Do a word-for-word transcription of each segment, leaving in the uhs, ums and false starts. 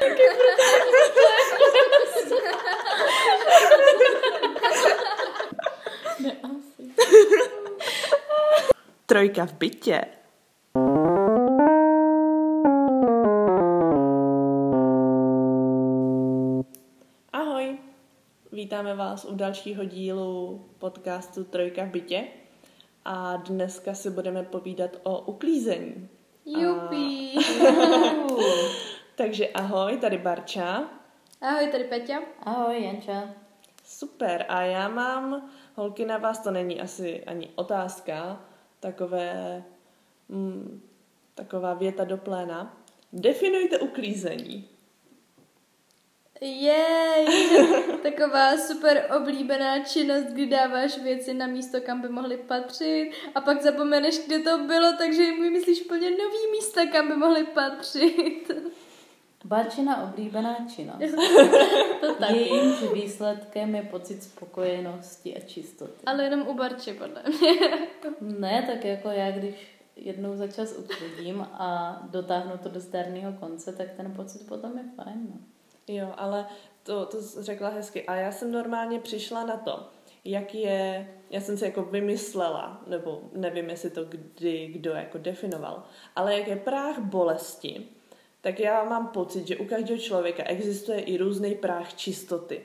Taky brutální. Ne, asi. Trojka v bytě. Ahoj, vítáme vás u dalšího dílu podcastu Trojka v bytě. A dneska si budeme povídat o uklízení. Jupi! Takže ahoj, tady Barča. Ahoj, tady Peťa. Ahoj, Janča. Super, a já mám, holky, na vás, to není asi ani otázka, takové, mm, taková věta do pléna. Definujte uklízení. Jej, taková super oblíbená činnost, kdy dáváš věci na místo, kam by mohly patřit a pak zapomeneš, kde to bylo, takže jim vymyslíš úplně nový místa, kam by mohly patřit. Barčina oblíbená činnost. To tak. Jejím výsledkem je pocit spokojenosti a čistoty. Ale jenom u Barči, podle mě. Ne, tak jako já, když jednou za čas uklidím a dotáhnu to do zdárného konce, tak ten pocit potom je fajn, no. Jo, ale to, to řekla hezky. A já jsem normálně přišla na to, jak je, já jsem si jako vymyslela, nebo nevím, jestli to kdy, kdo jako definoval, ale jak je práh bolesti, tak já mám pocit, že u každého člověka existuje i různý práh čistoty.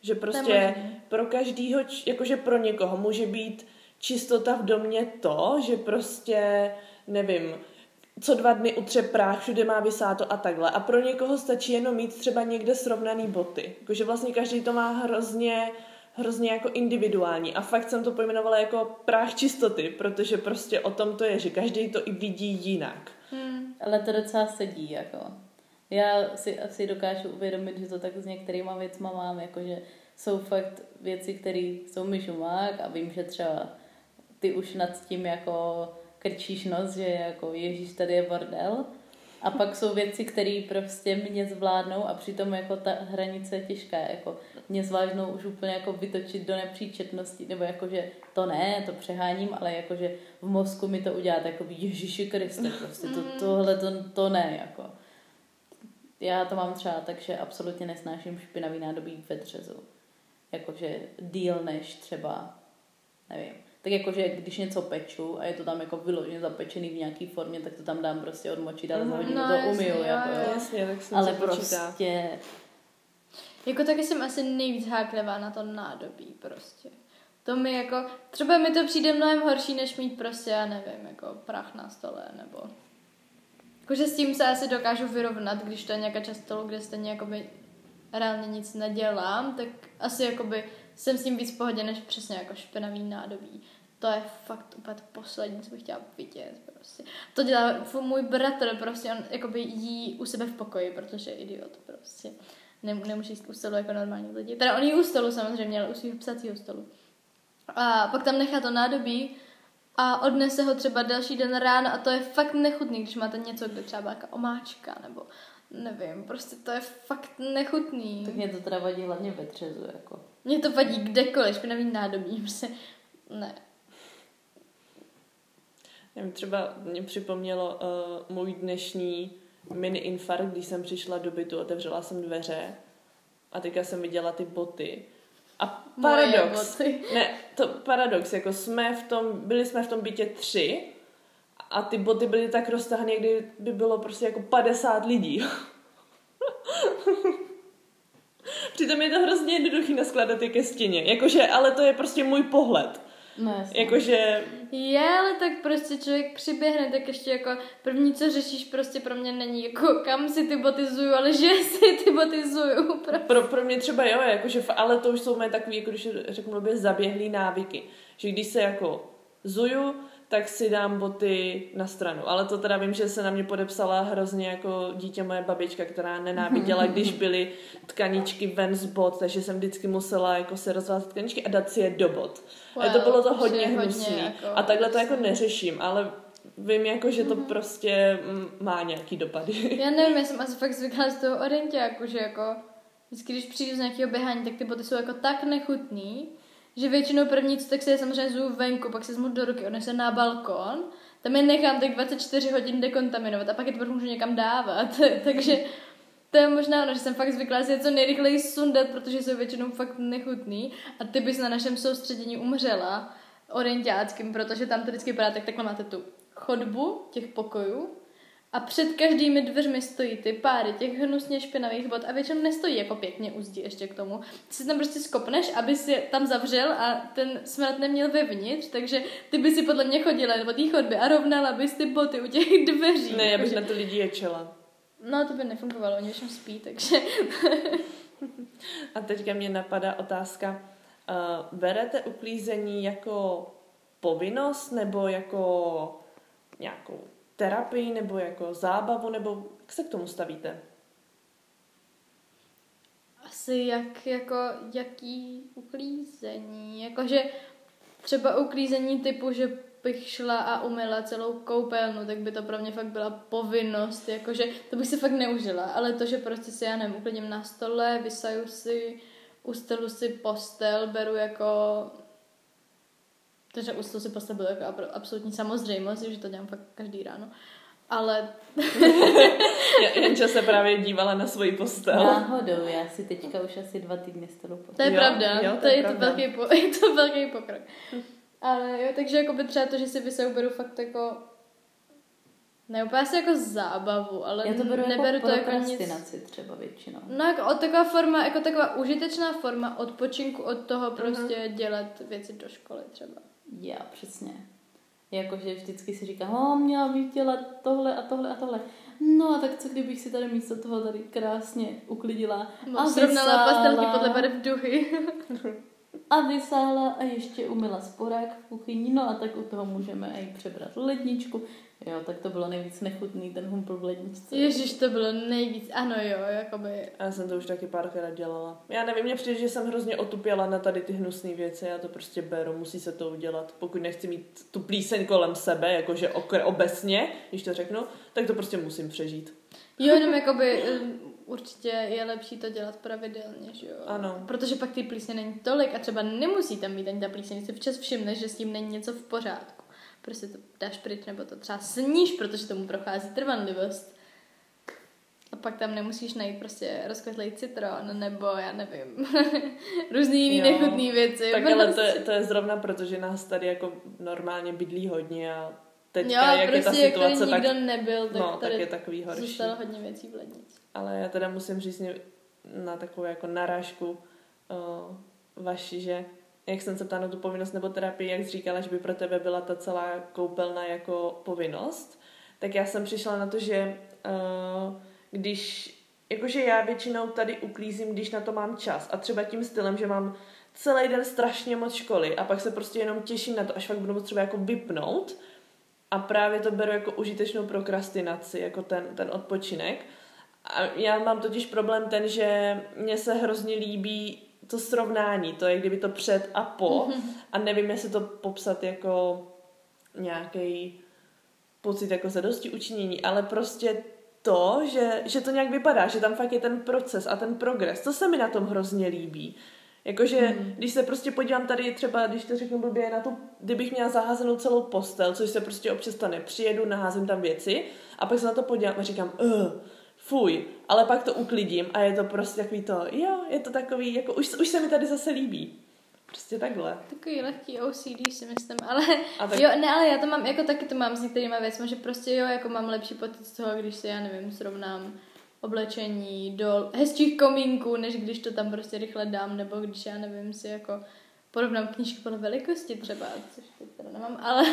Že prostě pro každýho, jakože pro někoho může být čistota v domě to, že prostě, nevím, co dva dny utře práh, všude má vysáto a takhle. A pro někoho stačí jenom mít třeba někde srovnaný boty. Jakože vlastně každý to má hrozně, hrozně jako individuální. A fakt jsem to pojmenovala jako práh čistoty, protože prostě o tom to je, že každý to i vidí jinak. Hmm. Ale to docela sedí, jako. Já si asi dokážu uvědomit, že to tak s některýma věcma mám, jakože jsou fakt věci, které jsou mi žumák a vím, že třeba ty už nad tím jako krčíš nos, že jako ježíš, tady je bordel. A pak jsou věci, které prostě mě zvládnou a přitom jako ta hranice je těžká. Jako mě zvládnou už úplně jako vytočit do nepříčetnosti, nebo jakože to ne, to přeháním, ale jakože v mozku mi to udělá takový Ježíši Kriste, prostě to, tohle to, to ne, jako. Já to mám třeba tak, že absolutně nesnáším špinavý nádobí ve dřezu. Jakože díl než třeba, nevím, tak jakože když něco peču a je to tam jako vyloženě zapečený v nějaký formě, tak to tam dám prostě odmočit, ale za hodinu no, to jasný, umyju. Jako, jo. Jasně, tak jsem ale prostě... Jako taky jsem asi nejvíc háklivá na to nádobí prostě. To mi jako... Třeba mi to přijde mnohem horší, než mít prostě, já nevím, jako prach na stole, nebo... Jakože s tím se asi dokážu vyrovnat, když to je nějaká část stolu, kde stejně jakoby reálně nic nedělám, tak asi jakoby... Jsem s tím víc v pohodě, než přesně jako špinavý nádobí. To je fakt úplně to poslední, co bych chtěla vidět. Prostě. To dělá můj bratr, prostě on jakoby jí u sebe v pokoji, protože je idiot prostě. Nem, nemůže jít u stolu jako normální lidi. Teda on jí u stolu samozřejmě, ale u svého psacího stolu. A pak tam nechá to nádobí a odnese ho třeba další den ráno a to je fakt nechutný, když máte něco, kde třeba nějaká omáčka nebo nevím, prostě to je fakt nechutný. Tak mě to teda vadí hlavně ve dřezu, jako. Mě to vadí kdekoliv, špinavý nádobí, se ne. Nevím, třeba mě připomnělo uh, můj dnešní mini-infarkt, když jsem přišla do bytu, otevřela jsem dveře a teďka jsem viděla ty boty. A paradox, ne, to paradox, jako jsme v tom, byli jsme v tom bytě tři a ty boty byly tak roztahné, kdyby bylo prostě jako padesát lidí. Přitom je to hrozně jednoduchý naskladat je ke stěně. Jakože, ale to je prostě můj pohled. No, jakože... Je, ale tak prostě člověk přiběhne, tak ještě jako první, co řešíš, prostě pro mě není jako kam si ty boty zuju, ale že si ty boty zuju. Prostě. Pro, pro mě třeba jo, jakože, ale to už jsou mé takový, jako když řeknu, blbě, zaběhlý návyky. Že když se jako zuju, tak si dám boty na stranu. Ale to teda vím, že se na mě podepsala hrozně jako dítě moje babička, která nenáviděla, když byly tkaničky ven z bot, takže jsem vždycky musela jako se rozvázat tkaničky a dát si je do bot. Well, a to bylo to hodně hnusný. Jako a takhle to jako neřeším, ale vím jako, že to mm-hmm. prostě má nějaký dopady. Já nevím, já jsem asi fakt zvyklá z toho orientáku, že jako vždycky, když přijdu z nějakého běhání, tak ty boty jsou jako tak nechutný, že většinou první, co tak se je samozřejmě zuju venku, pak se zmu do ruky, odnesu na balkon, tam je nechám tak dvacet čtyři hodin dekontaminovat a pak je to můžu někam dávat. Takže To je možná ono, že jsem fakt zvyklá si je co nejrychleji sundat, protože jsou většinou fakt nechutný a ty bys na našem soustředění umřela orientáckým, protože tam to vždycky padá, tak takhle máte tu chodbu těch pokojů a před každými dveřmi stojí ty páry těch hnusně špinavých bot a většinou nestojí jako pěkně u zdi ještě k tomu. Ty si tam prostě skopneš, aby si tam zavřel a ten smrad neměl vevnitř, takže ty by si podle mě chodila do té chodby a rovnala bys ty boty u těch dveří. Ne, já bych na to lidi ječela. No, to by nefungovalo, oni už spí, takže... A teďka mě napadá otázka, uh, berete uklízení jako povinnost, nebo jako nějakou terapii, nebo jako zábavu, nebo jak se k tomu stavíte? Asi jak, jako, jaký uklízení, jakože třeba uklízení typu, že bych šla a umyla celou koupelnu, tak by to pro mě fakt byla povinnost, jakože to bych si fakt neužila, ale to, že prostě si, já nevím, uklidím na stole, vysaju si, ustelu si postel, beru jako... Takže ustelu si postel bylo jako absolutní samozřejmost, že to dělám fakt každý ráno, ale... Jenže se právě dívala na svoji postel. Náhodou, já si teďka už asi dva týdny stelu postel. To je jo, pravda, jo, to, to je, je, pravda. To velký po... je to velký pokrok. Ale jo, takže jako by třeba to, že si vysou, beru fakt jako, ne úplně asi jako zábavu, ale já to beru neberu jako to jako nic. Třeba většinou. No jako od taková forma, jako taková užitečná forma odpočinku od toho prostě uh-huh. dělat věci do školy třeba. Já, přesně. Jakože vždycky si říkám, no měla bych dělat tohle a tohle a tohle. No a tak co kdybych si tady místo toho tady krásně uklidila no, a srovnala pastelky podle barev duhy. A vysála a ještě umyla sporák v kuchyni, no a tak u toho můžeme i přebrat ledničku. Jo, tak to bylo nejvíc nechutný, ten humpl v ledničce. Ježiš, to bylo nejvíc, ano jo, jakoby. Já jsem to už taky párkrát dělala. Já nevím, mě přijde, že jsem hrozně otupěla na tady ty hnusné věci, já to prostě beru, musí se to udělat. Pokud nechci mít tu plíseň kolem sebe, jakože okr- obecně, když to řeknu, tak to prostě musím přežít. Jo, jenom jakoby... Určitě je lepší to dělat pravidelně, že jo? Ano. Protože pak ty plísně není tolik a třeba nemusí tam být ani ta plísně, když si včas všimneš, že s tím není něco v pořádku. Prostě to dáš pryč nebo to třeba sníš, protože tomu prochází trvanlivost. A pak tam nemusíš najít prostě rozkvetlej citron, nebo já nevím, různý jiný nechutný věci. Tak prostě. Ale to je, to je zrovna proto, že nás tady jako normálně bydlí hodně a teďka, jo, jak prostě, je ta situace, tak... nikdo nebyl, tak, no, tak je takový horší. Zůstalo hodně věcí v lednici. Ale já teda musím říct na takovou jako narážku uh, vaši, že jak jsem se ptala na tu povinnost nebo terapii, jak jsi říkala, že by pro tebe byla ta celá koupelna jako povinnost, tak já jsem přišla na to, že uh, když, jakože já většinou tady uklízím, když na to mám čas a třeba tím stylem, že mám celý den strašně moc školy a pak se prostě jenom těším na to, až fakt budu moc třeba jako vypnout a právě to beru jako užitečnou prokrastinaci, jako ten, ten odpočinek. A já mám totiž problém ten, že mně se hrozně líbí to srovnání, to je kdyby to před a po a nevím, jestli to popsat jako nějaký pocit jako zadosti učinění, ale prostě to, že, že to nějak vypadá, že tam fakt je ten proces a ten progres, to se mi na tom hrozně líbí. Jakože, mm. když se prostě podívám tady třeba, když to řeknu blbě, na to, kdybych měla zaházenou celou postel, což se prostě občas stane, přijedu, naházím tam věci a pak se na to podívám a říkám, uh, fuj, ale pak to uklidím a je to prostě takový to, jo, je to takový, jako už, už se mi tady zase líbí. Prostě takhle. Takový lehký O C D si myslím, ale tak... jo, ne, ale já to mám, jako taky to mám s některýma věcmi, že prostě jo, jako mám lepší pocit z toho, když se, já nevím, srovnám oblečení do hezčích komínků, než když to tam prostě rychle dám, nebo když já nevím si jako porovnám knížky podle velikosti třeba, což teď teda nemám, ale...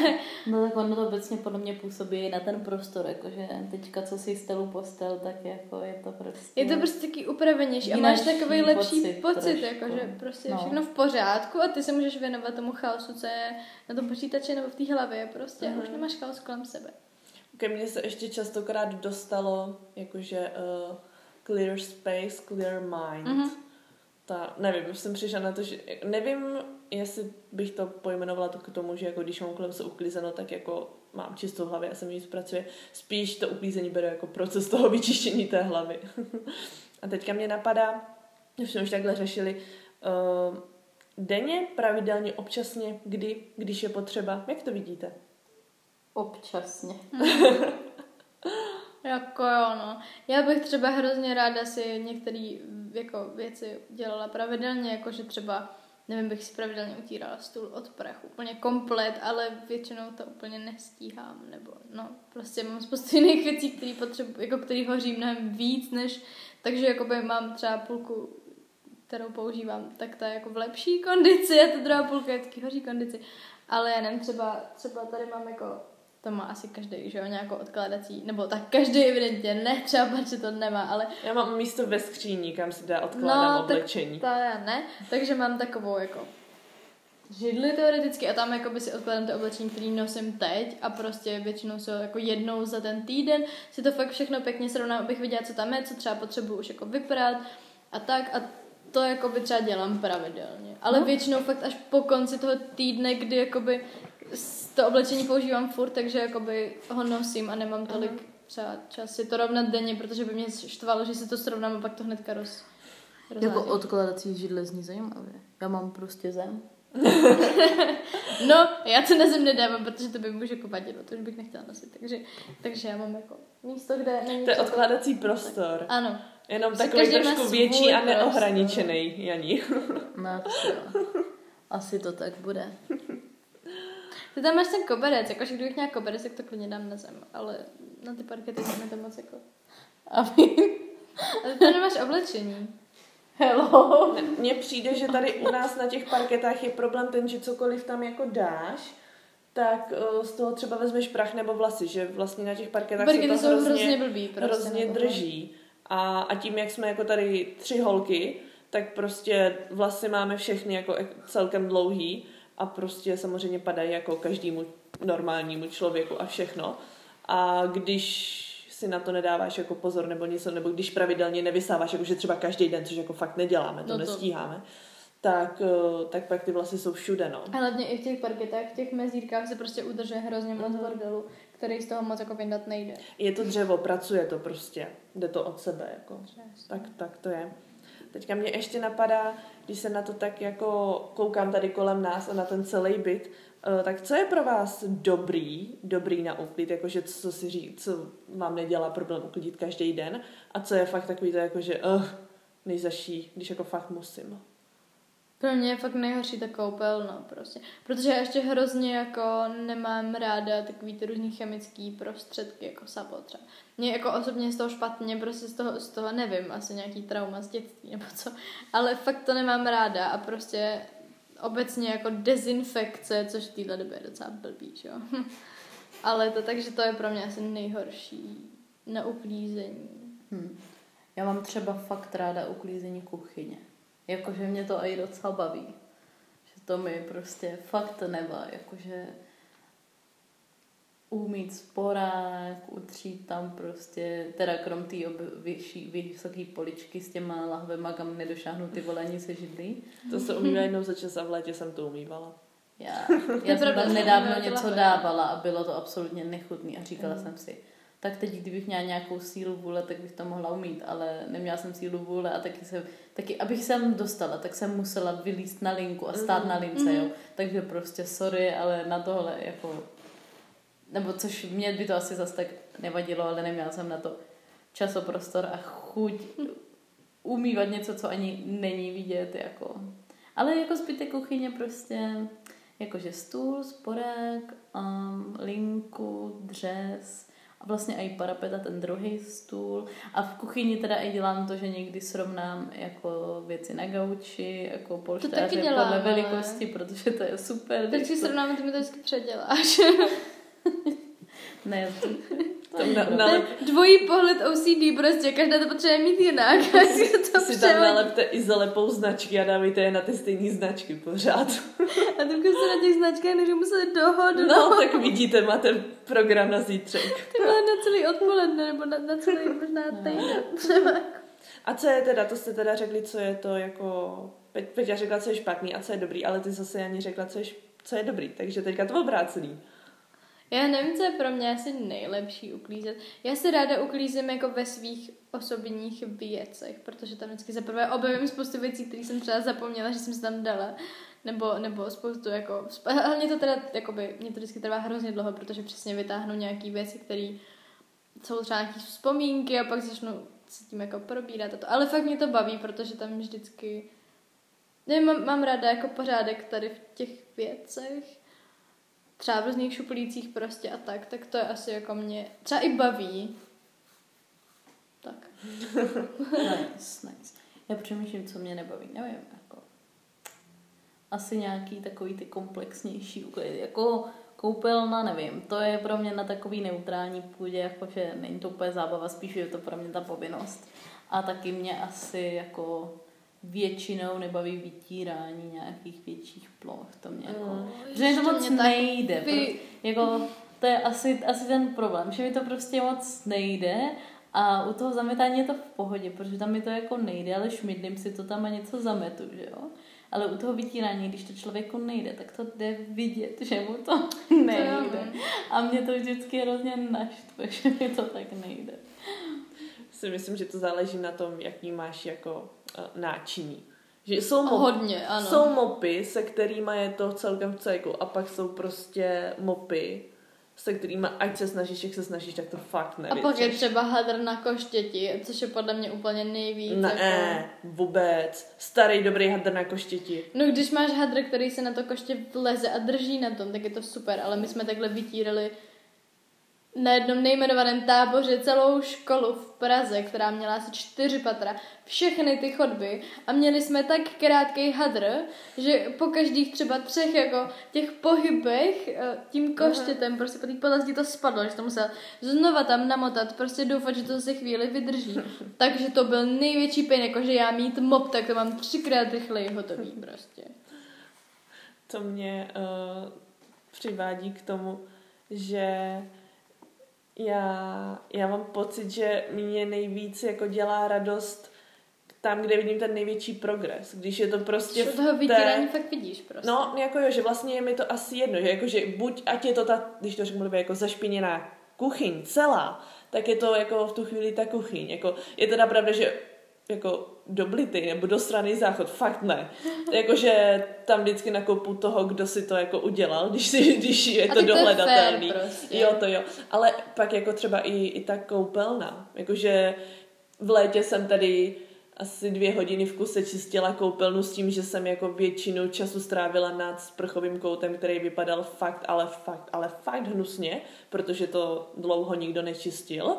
No tak ono to obecně podle mě působí na ten prostor, jakože teďka co si stelu postel, tak jako je to prostě... Je to prostě taky upravenější a máš takový lepší pocit, pocit jakože prostě no. všechno v pořádku a ty se můžeš věnovat tomu chaosu, co je na tom počítači nebo v té hlavě prostě mm. a už nemáš chaos kolem sebe. Ke mně se ještě častokrát dostalo jakože uh, clear space, clear mind. Mm-hmm. Ta, nevím, už jsem přišla na to, že nevím, jestli bych to pojmenovala to k tomu, že jako když mám kolem se uklízeno, tak jako mám čistou hlavě a se mi nic pracuje. Spíš to uklízení beru jako proces toho vyčištění té hlavy. A teďka mě napadá, už jsme už takhle řešili, uh, denně, pravidelně, občasně, kdy, když je potřeba. Jak to vidíte? Občasně. Jako jo, no. Já bych třeba hrozně ráda si některé jako věci dělala pravidelně, jakože třeba, nevím, bych si pravidelně utírala stůl od prachu, úplně komplet, ale většinou to úplně nestíhám, nebo no, prostě mám spoustu jiných věcí, které potřebuji, jako který hoří mnohem víc, než, takže jakoby mám třeba půlku, kterou používám, tak ta je jako v lepší kondici a ta druhá půlka je taky hoří kondici, ale já nevím, třeba, třeba tady mám jako, to má asi každý, že jo, nějakou odkládací, nebo tak každý evidentně, ne, třeba Barče to nemá, ale... Já mám místo ve skříni, kam se dá odkládám no, oblečení. No, tak to já ne, takže mám takovou jako židli teoreticky a tam jakoby si odkládám to oblečení, který nosím teď a prostě většinou se jako jednou za ten týden si to fakt všechno pěkně srovnám, abych viděla, co tam je, co třeba potřebuji už jako vyprát a tak a to jakoby třeba dělám pravidelně. Ale no. Většinou fakt až po konci toho týdne, kdy jakoby to oblečení používám furt, takže jakoby ho nosím a nemám tolik uh-huh. třeba čas si to rovnat denně, protože by mě štvalo, že si to srovnám a pak to hnedka roz... rozhádím. Jako odkladací židle zní zajímavé. Já mám prostě zem. No, já to na zem nedávám, protože to by může vadilo, to už bych nechtěla nosit, takže, takže já mám jako místo, kde není... To je odkladací prostor. Ano. Jenom takový trošku větší a neohraničený, prostor. Janí. No, to asi to tak bude. Ty tam máš ten koberec, jakože kdybych měla koberec, tak to klidně dám na zem, ale na ty parkety se mi to moc jako... A ty tam nemáš oblečení. Hello. Mně přijde, že tady u nás na těch parketách je problém ten, že cokoliv tam jako dáš, tak z toho třeba vezmeš prach nebo vlasy, že vlastně na těch parketách parkety se to hrozně, hrozně, blbý, prostě, hrozně drží. A, a tím, jak jsme jako tady tři holky, tak prostě vlasy máme všechny jako celkem dlouhý. A prostě samozřejmě padají jako každému normálnímu člověku a všechno. A když si na to nedáváš jako pozor nebo něco, nebo když pravidelně nevysáváš, jakože třeba každý den, což jako fakt neděláme, to, no to nestíháme, tak, tak pak ty vlasy jsou všude, no. A hlavně i v těch parketách, v těch mezírkách se prostě udržuje hrozně moc mm-hmm. bordelu, který z toho moc jako vyndat nejde. Je to dřevo, pracuje to prostě, jde to od sebe, jako. Tak, tak to je. Teďka mě ještě napadá, když se na to tak jako koukám tady kolem nás a na ten celý byt, tak co je pro vás dobrý, dobrý na uklid, jakože co si říct, co vám nedělá problém uklidit každý den a co je fakt takový to jakože uh, nejzaší, když jako fakt musím. Pro mě je fakt nejhorší ta koupelna prostě, protože já ještě hrozně jako nemám ráda takový ty různý chemický prostředky jako Sabo třeba. Mně jako osobně z toho špatně, prostě z toho, z toho nevím, asi nějaký trauma z dětství nebo co, ale fakt to nemám ráda a prostě obecně jako dezinfekce, což v téhle době je docela blbý, že jo. Ale to takže to je pro mě asi nejhorší na uklízení. Hmm. Já mám třeba fakt ráda uklízení kuchyně. Jakože mě to i docela baví. Že to mi prostě fakt nevá. Jakože umít sporák, utřít tam prostě, teda krom té vysoké poličky s těma lahvema, kam nedošáhnu ty volání se židlí. To se umývá jednou za čas a v létě jsem to umývala. Já, já jsem tam nedávno něco dávala a bylo to absolutně nechutný a říkala mm. jsem si, tak teď, kdybych měla nějakou sílu vůle, tak bych to mohla umít, ale neměla jsem sílu vůle a taky, se, taky abych jsem dostala, tak jsem musela vylíst na linku a stát na lince, jo. Takže prostě sorry, ale na tohle jako, nebo což mě by to asi zase tak nevadilo, ale neměla jsem na to časoprostor a chuť umývat něco, co ani není vidět, jako. Ale jako zbytek kuchyně prostě, jakože stůl, sporák, um, linku, dřez, a vlastně i parapet a ten druhý stůl. A v kuchyni teda i dělám to, že někdy srovnám jako věci na gauči, jako polštáře podle velikosti, protože to je super. Tak si to... srovnáme, ty mi to vždycky předěláš. Ne, to, to, to, to, to je dvojí pohled O C D prostě, každá to potřebuje mít jinak. Si, to si tam nalepte i zalepou značky a dávajte je na ty stejné značky pořád. A teď se na těch značkách než museli dohodnout. No, tak vidíte, máte program na zítřek. Ty byla na celý odpoledne, nebo na, na celý možná týden třeba. A co je teda, to jste teda řekli, co je to jako... Pe- Peťa řekla, co je špatný a co je dobrý, ale ty zase Jani řekla, co je, š- co je dobrý, takže teďka to obrácený. Já nevím, co je pro mě asi nejlepší uklízet. Já se ráda uklízím jako ve svých osobních věcech, protože tam vždycky zaprvé objevím spoustu věcí, které jsem třeba zapomněla, že jsem se tam dala. Nebo, nebo spoustu jako... Ale mě to teda, jakoby, mě to vždycky trvá hrozně dlouho, protože přesně vytáhnu nějaký věci, které jsou třeba nějaké vzpomínky a pak začnu se tím jako probírat a to. Ale fakt mě to baví, protože tam vždycky, nevím, mám, mám ráda jako pořádek tady v těch věcech, třeba v různých šuplících prostě a tak, tak to je asi jako mě třeba i baví. Tak. nice, nice. Já přemýšlím, co mě nebaví, nevím, jako asi nějaký takový ty komplexnější úklid, jako koupelna, nevím, to je pro mě na takový neutrální půdě, jakože není to úplně zábava, spíš je to pro mě ta povinnost. A taky mě asi jako většinou nebaví vytírání nějakých větších ploch, to mě jako, no, protože to moc nejde, vy... jako to je asi, asi ten problém, že mi to prostě moc nejde. A u toho zametání je to v pohodě, protože tam mi to jako nejde, ale šmidlím si to tam a něco zametu, že jo? Ale u toho vytírání, když to člověku nejde, tak to jde vidět, že mu to nejde. A mě to vždycky hrozně naštve, že mi to tak nejde. Si myslím, že to záleží na tom, jaký máš jako náčiní. Že jsou, mop, hodně, ano. Jsou mopy, se kterýma je to celkem v cejku, a pak jsou prostě mopy, se kterýma, ať se snažíš, jak se snažíš, tak to fakt nevědčeš. A pak je třeba hadr na koštěti, což je podle mě úplně nejvíc. Ne, jako... vůbec. Starý, dobrý hadr na koštěti. No když máš hadr, který se na to koště vleze a drží na tom, tak je to super, ale my jsme takhle vytírali na jednom nejmenovaném táboře celou školu v Praze, která měla asi čtyři patra, všechny ty chodby a měli jsme tak krátký hadr, že po každých třeba třech jako těch pohybech tím koštětem prostě po té podlazdí to spadlo, že to musel znova tam namotat, prostě doufat, že to se chvíli vydrží. Takže to byl největší pěn, jakože já mít mop, tak to mám třikrát rychleji hotový prostě. To mě uh, přivádí k tomu, že Já, já mám pocit, že mě nejvíc jako dělá radost tam, kde vidím ten největší progres. Když je to prostě v toho vytírání té... fakt vidíš prostě. No, jako jo, že vlastně je mi to asi jedno, že, jako, že buď, ať je to ta, když to řeknu, jako zašpiněná kuchyň celá, tak je to jako v tu chvíli ta kuchyň. Jako, je teda pravda, že jako do blity nebo do strany záchod, fakt ne. Jakože tam vždycky nakopu toho, kdo si to jako udělal, když, si, když je to dohledatelný. Prostě. Jo, to jo. Ale pak jako třeba i, i ta koupelna. Jakože v létě jsem tady asi dvě hodiny v kuse čistila koupelnu s tím, že jsem jako většinu času strávila nad sprchovým koutem, který vypadal fakt, ale fakt, ale fakt hnusně, protože to dlouho nikdo nečistil.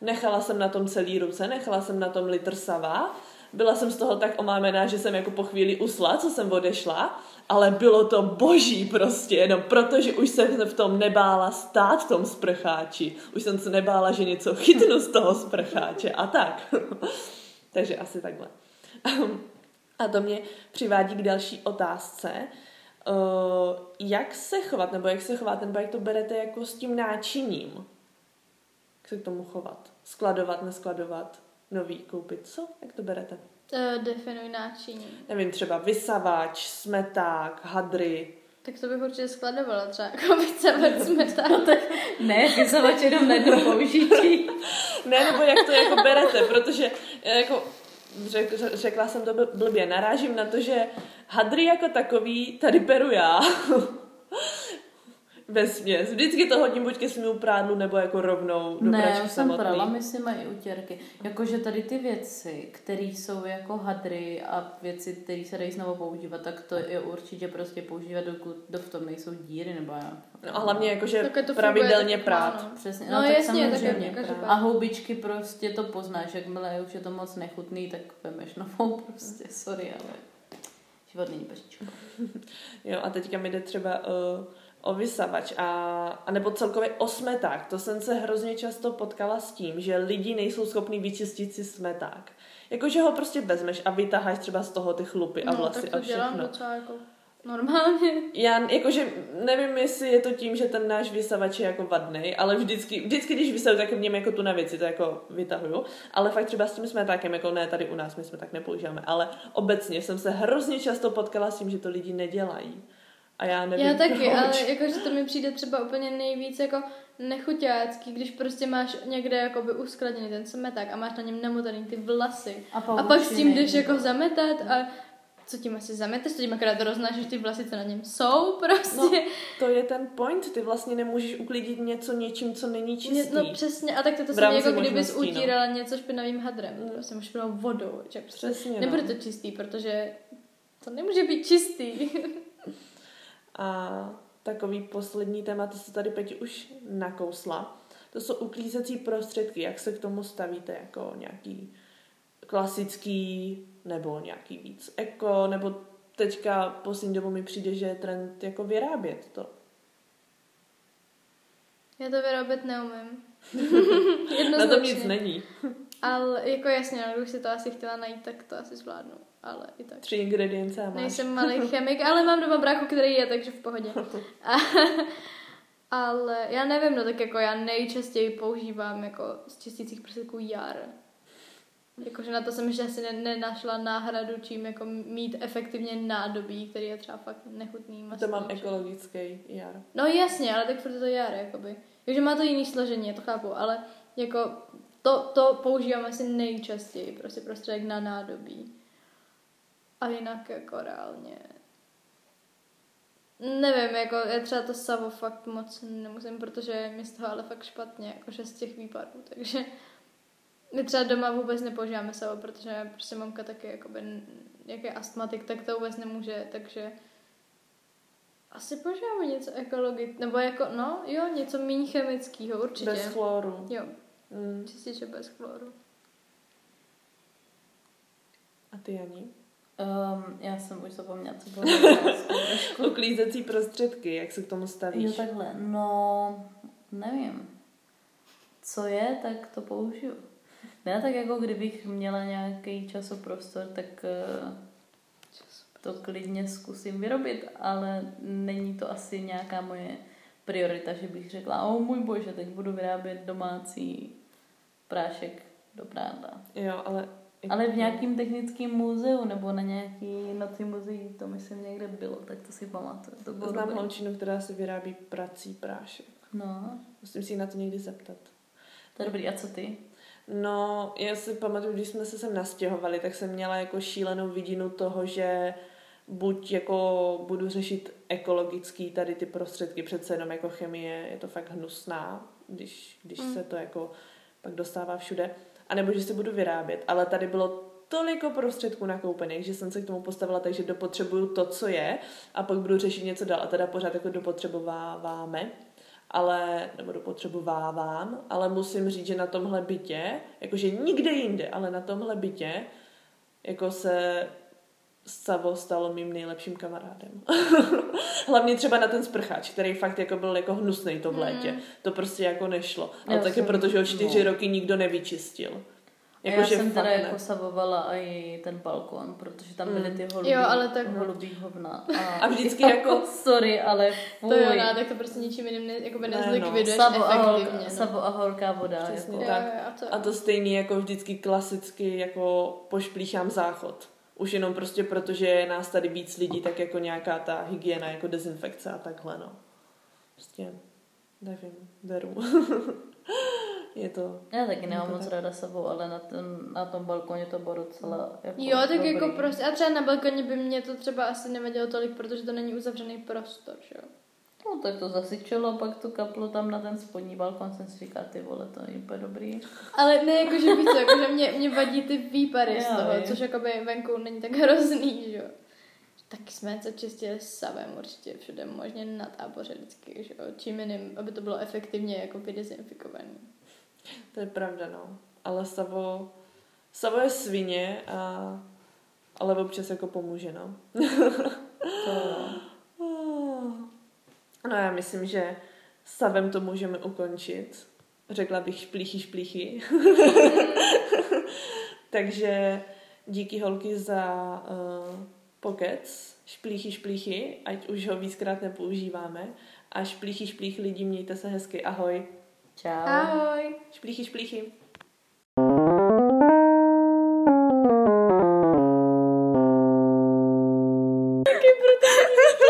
Nechala jsem na tom celý ruce, nechala jsem na tom litr sava. Byla jsem z toho tak omámená, že jsem jako po chvíli usla, co jsem odešla, ale bylo to boží prostě, jenom protože už jsem v tom nebála stát v tom sprcháči. Už jsem se nebála, že něco chytnu z toho sprcháče a tak. Takže asi takhle. A to mě přivádí k další otázce. Jak se chovat, nebo jak se chovat, nebo jak to berete jako s tím náčiním? Jak se k tomu chovat? Skladovat, neskladovat? Nový koupit, co? Jak to berete? Uh, definuj náčiní. Nevím, třeba vysavač, smeták, hadry. Tak to bych určitě skladovala, třeba jako vysavač, smeták. Ne, vysavač jenom na jedno použití. Ne, nebo jak to jako berete, protože jako řek, řekla jsem to blbě, narážím na to, že hadry jako takový tady beru já. Vesměs. Vždycky to hodím buď ke svýmu prádlu, nebo jako rovnou do ne, pračky samotný. Ne, jsem prala, myslím, mají utěrky. Jakože tady ty věci, které jsou jako hadry a věci, které se dají znovu používat, tak to je určitě prostě používat, dokud do v tom nejsou díry, nebo já. No a hlavně jakože pravidelně prát. Přesně. No, no tak jasně, samozřejmě. Tak a houbičky prostě to poznáš, jakmile už je to moc nechutný, tak vemeš novou prostě, sorry, ale život není peříčko. Jo, a teďka mi jde třeba... Uh... o vysavač a, a nebo celkově o smeták. To jsem se hrozně často potkala s tím, že lidi nejsou schopní vyčistit si smeták. Jakože ho prostě vezmeš a vytáháš třeba z toho ty chlupy a vlasy no, a všechno. No, tak to dělám docela jako normálně. Já jakože nevím, jestli je to tím, že ten náš vysavač je jako vadnej, ale vždycky, vždycky když vysavu, tak v něm jako tu na věci, to jako vytahuju. Ale fakt třeba s tím smetákem, jako ne, tady u nás my smeták nepoužíváme, ale obecně jsem se hrozně často potkala s tím, že to lidi nedělají. A já nevím, já taky, proč. Ale jakože to mi přijde třeba úplně nejvíc jako nechuťácký, když prostě máš někde jakoby uskladěný ten smeták a máš na něm namotaný ty vlasy. A, a pak s tím jdeš jako zametat a co tím asi zameteš, co tím akorát roznášíš ty vlasy, co na něm jsou prostě. No, to je ten point, ty vlastně nemůžeš uklidit něco něčím, co není čistý. No přesně, a tak to se jako kdybys utírala no. něco špinavým hadrem, no. prostě špinavou vodou. Že prostě přesně. Nebude no. to čistý, protože to nemůže být čistý. A takový poslední téma, to se tady Peti už nakousla. To jsou uklízecí prostředky, jak se k tomu stavíte, jako nějaký klasický nebo nějaký víc eko, nebo teďka poslední dobou mi přijde, že je trend jako vyrábět to. Já to vyrábět neumím. Na tom nic není. Ale jako jasně, no, když si to asi chtěla najít, tak to asi zvládnu. Ale i tak. Tři ingredience a máš. Nejsem malý chemik, ale mám doma bráku, který je, takže v pohodě. A, ale já nevím, no tak jako já nejčastěji používám jako z čistících prostředků jár. Jakože na to jsem ještě asi nenašla náhradu, čím jako mít efektivně nádobí, který je třeba fakt nechutný. Masný, to mám či... ekologický jar. No jasně, ale tak furt to jar, jakoby. Takže má to jiný složení, to chápu, ale jako to, to používám asi nejčastěji, prostě prostředek na nádobí. A jinak jako reálně... Nevím, jako já třeba to savo fakt moc nemusím, protože mi z toho ale fakt špatně, jakože z těch výpadů, takže... My třeba doma vůbec nepoužíváme savo, protože prostě mamka taky jakoby, jak je astmatik, tak to vůbec nemůže, takže asi používáme něco ekologického, nebo jako, no, jo, něco méně chemického, určitě. Bez chloru. Jo, mm. Čističe bez chloru. A ty, Janí? Um, já jsem už zapomněla, co bylo. Uklízecí prostředky, jak se k tomu stavíš? No takhle, no, nevím. Co je, tak to použiju. Ne, tak jako kdybych měla nějaký časoprostor, tak to klidně zkusím vyrobit, ale není to asi nějaká moje priorita, že bych řekla, o můj bože, teď budu vyrábět domácí prášek do prádla. Jo, ale... Ale v nějakým technickém muzeu nebo na nějaký noci muzeí, to myslím někde bylo, tak to si pamatuju. To bylo Znám holčinu, která se vyrábí prací prášek. No. Musím si na to někdy zeptat. To je dobrý, a co ty? No, já si pamatuju, když jsme se sem nastěhovali, tak jsem měla jako šílenou vidinu toho, že buď jako budu řešit ekologický tady ty prostředky, přece jenom jako chemie, je to fakt hnusná, když, když mm. se to jako pak dostává všude, anebo že si budu vyrábět, ale tady bylo toliko prostředků nakoupených, že jsem se k tomu postavila, takže dopotřebuju to, co je, a pak budu řešit něco dál, a teda pořád jako dopotřebováváme. Ale, nebo dopotřebovávám, ale musím říct, že na tomhle bytě, jakože nikde jinde, ale na tomhle bytě, jako se Savo stalo mým nejlepším kamarádem. Hlavně třeba na ten sprcháč, který fakt jako byl jako hnusnej to v létě. Mm. To prostě jako nešlo. Ale já taky jsem, protože ho čtyři no. roky nikdo nevyčistil. Jako já jsem teda ne. jako savovala i ten balkon, protože tam byly ty holubí, jo, ale tak... holubí hovna. A, a vždycky jako, jako... Sorry, ale fuj. To jo, no, tak to prostě ničím jiným ne, jako nezlikviduješ no. efektivně. Savo no. a horká voda. Přesně, jako. tak. Jo, jo, a, to, a to stejný jako vždycky klasicky jako pošplíchám záchod. Už jenom prostě protože je nás tady víc lidí, tak jako nějaká ta hygiena, jako dezinfekce a takhle, no. Prostě, nevím, beru. Je to... Já taky nemám moc tak. ráda sebou, ale na, ten, na tom balkoně to bylo docela jako jo, tak dobrý. Jako prostě, a třeba na balkoně by mě to třeba asi nevadilo tolik, protože to není uzavřený prostor, že jo? No tak to zasyčelo, pak to kaplo tam na ten spodní balkon, jsem si říkala, ty vole, to není úplně dobrý. Ale ne, jakože víc, jakože mě, mě vadí ty výpary z toho, což jakoby venku není tak hrozný, že jo? Taky jsme se čistili savem určitě všude, možně na táboře vždycky, že jo? Čím jiným, aby to bylo efektivně jako dezinfikovaný. To je pravda, no. Ale Savo, Savo je svině, a, ale občas jako pomůže, no. No já myslím, že Savem to můžeme ukončit. Řekla bych šplíchy, šplíchy. Takže díky holky za uh, pokec. Šplíchy, šplíchy, ať už ho víckrát nepoužíváme. A šplíchy, šplích lidi, mějte se hezky, ahoj. Čau. Ahoj. Šplíchy, šplíchy. Jaký brutální.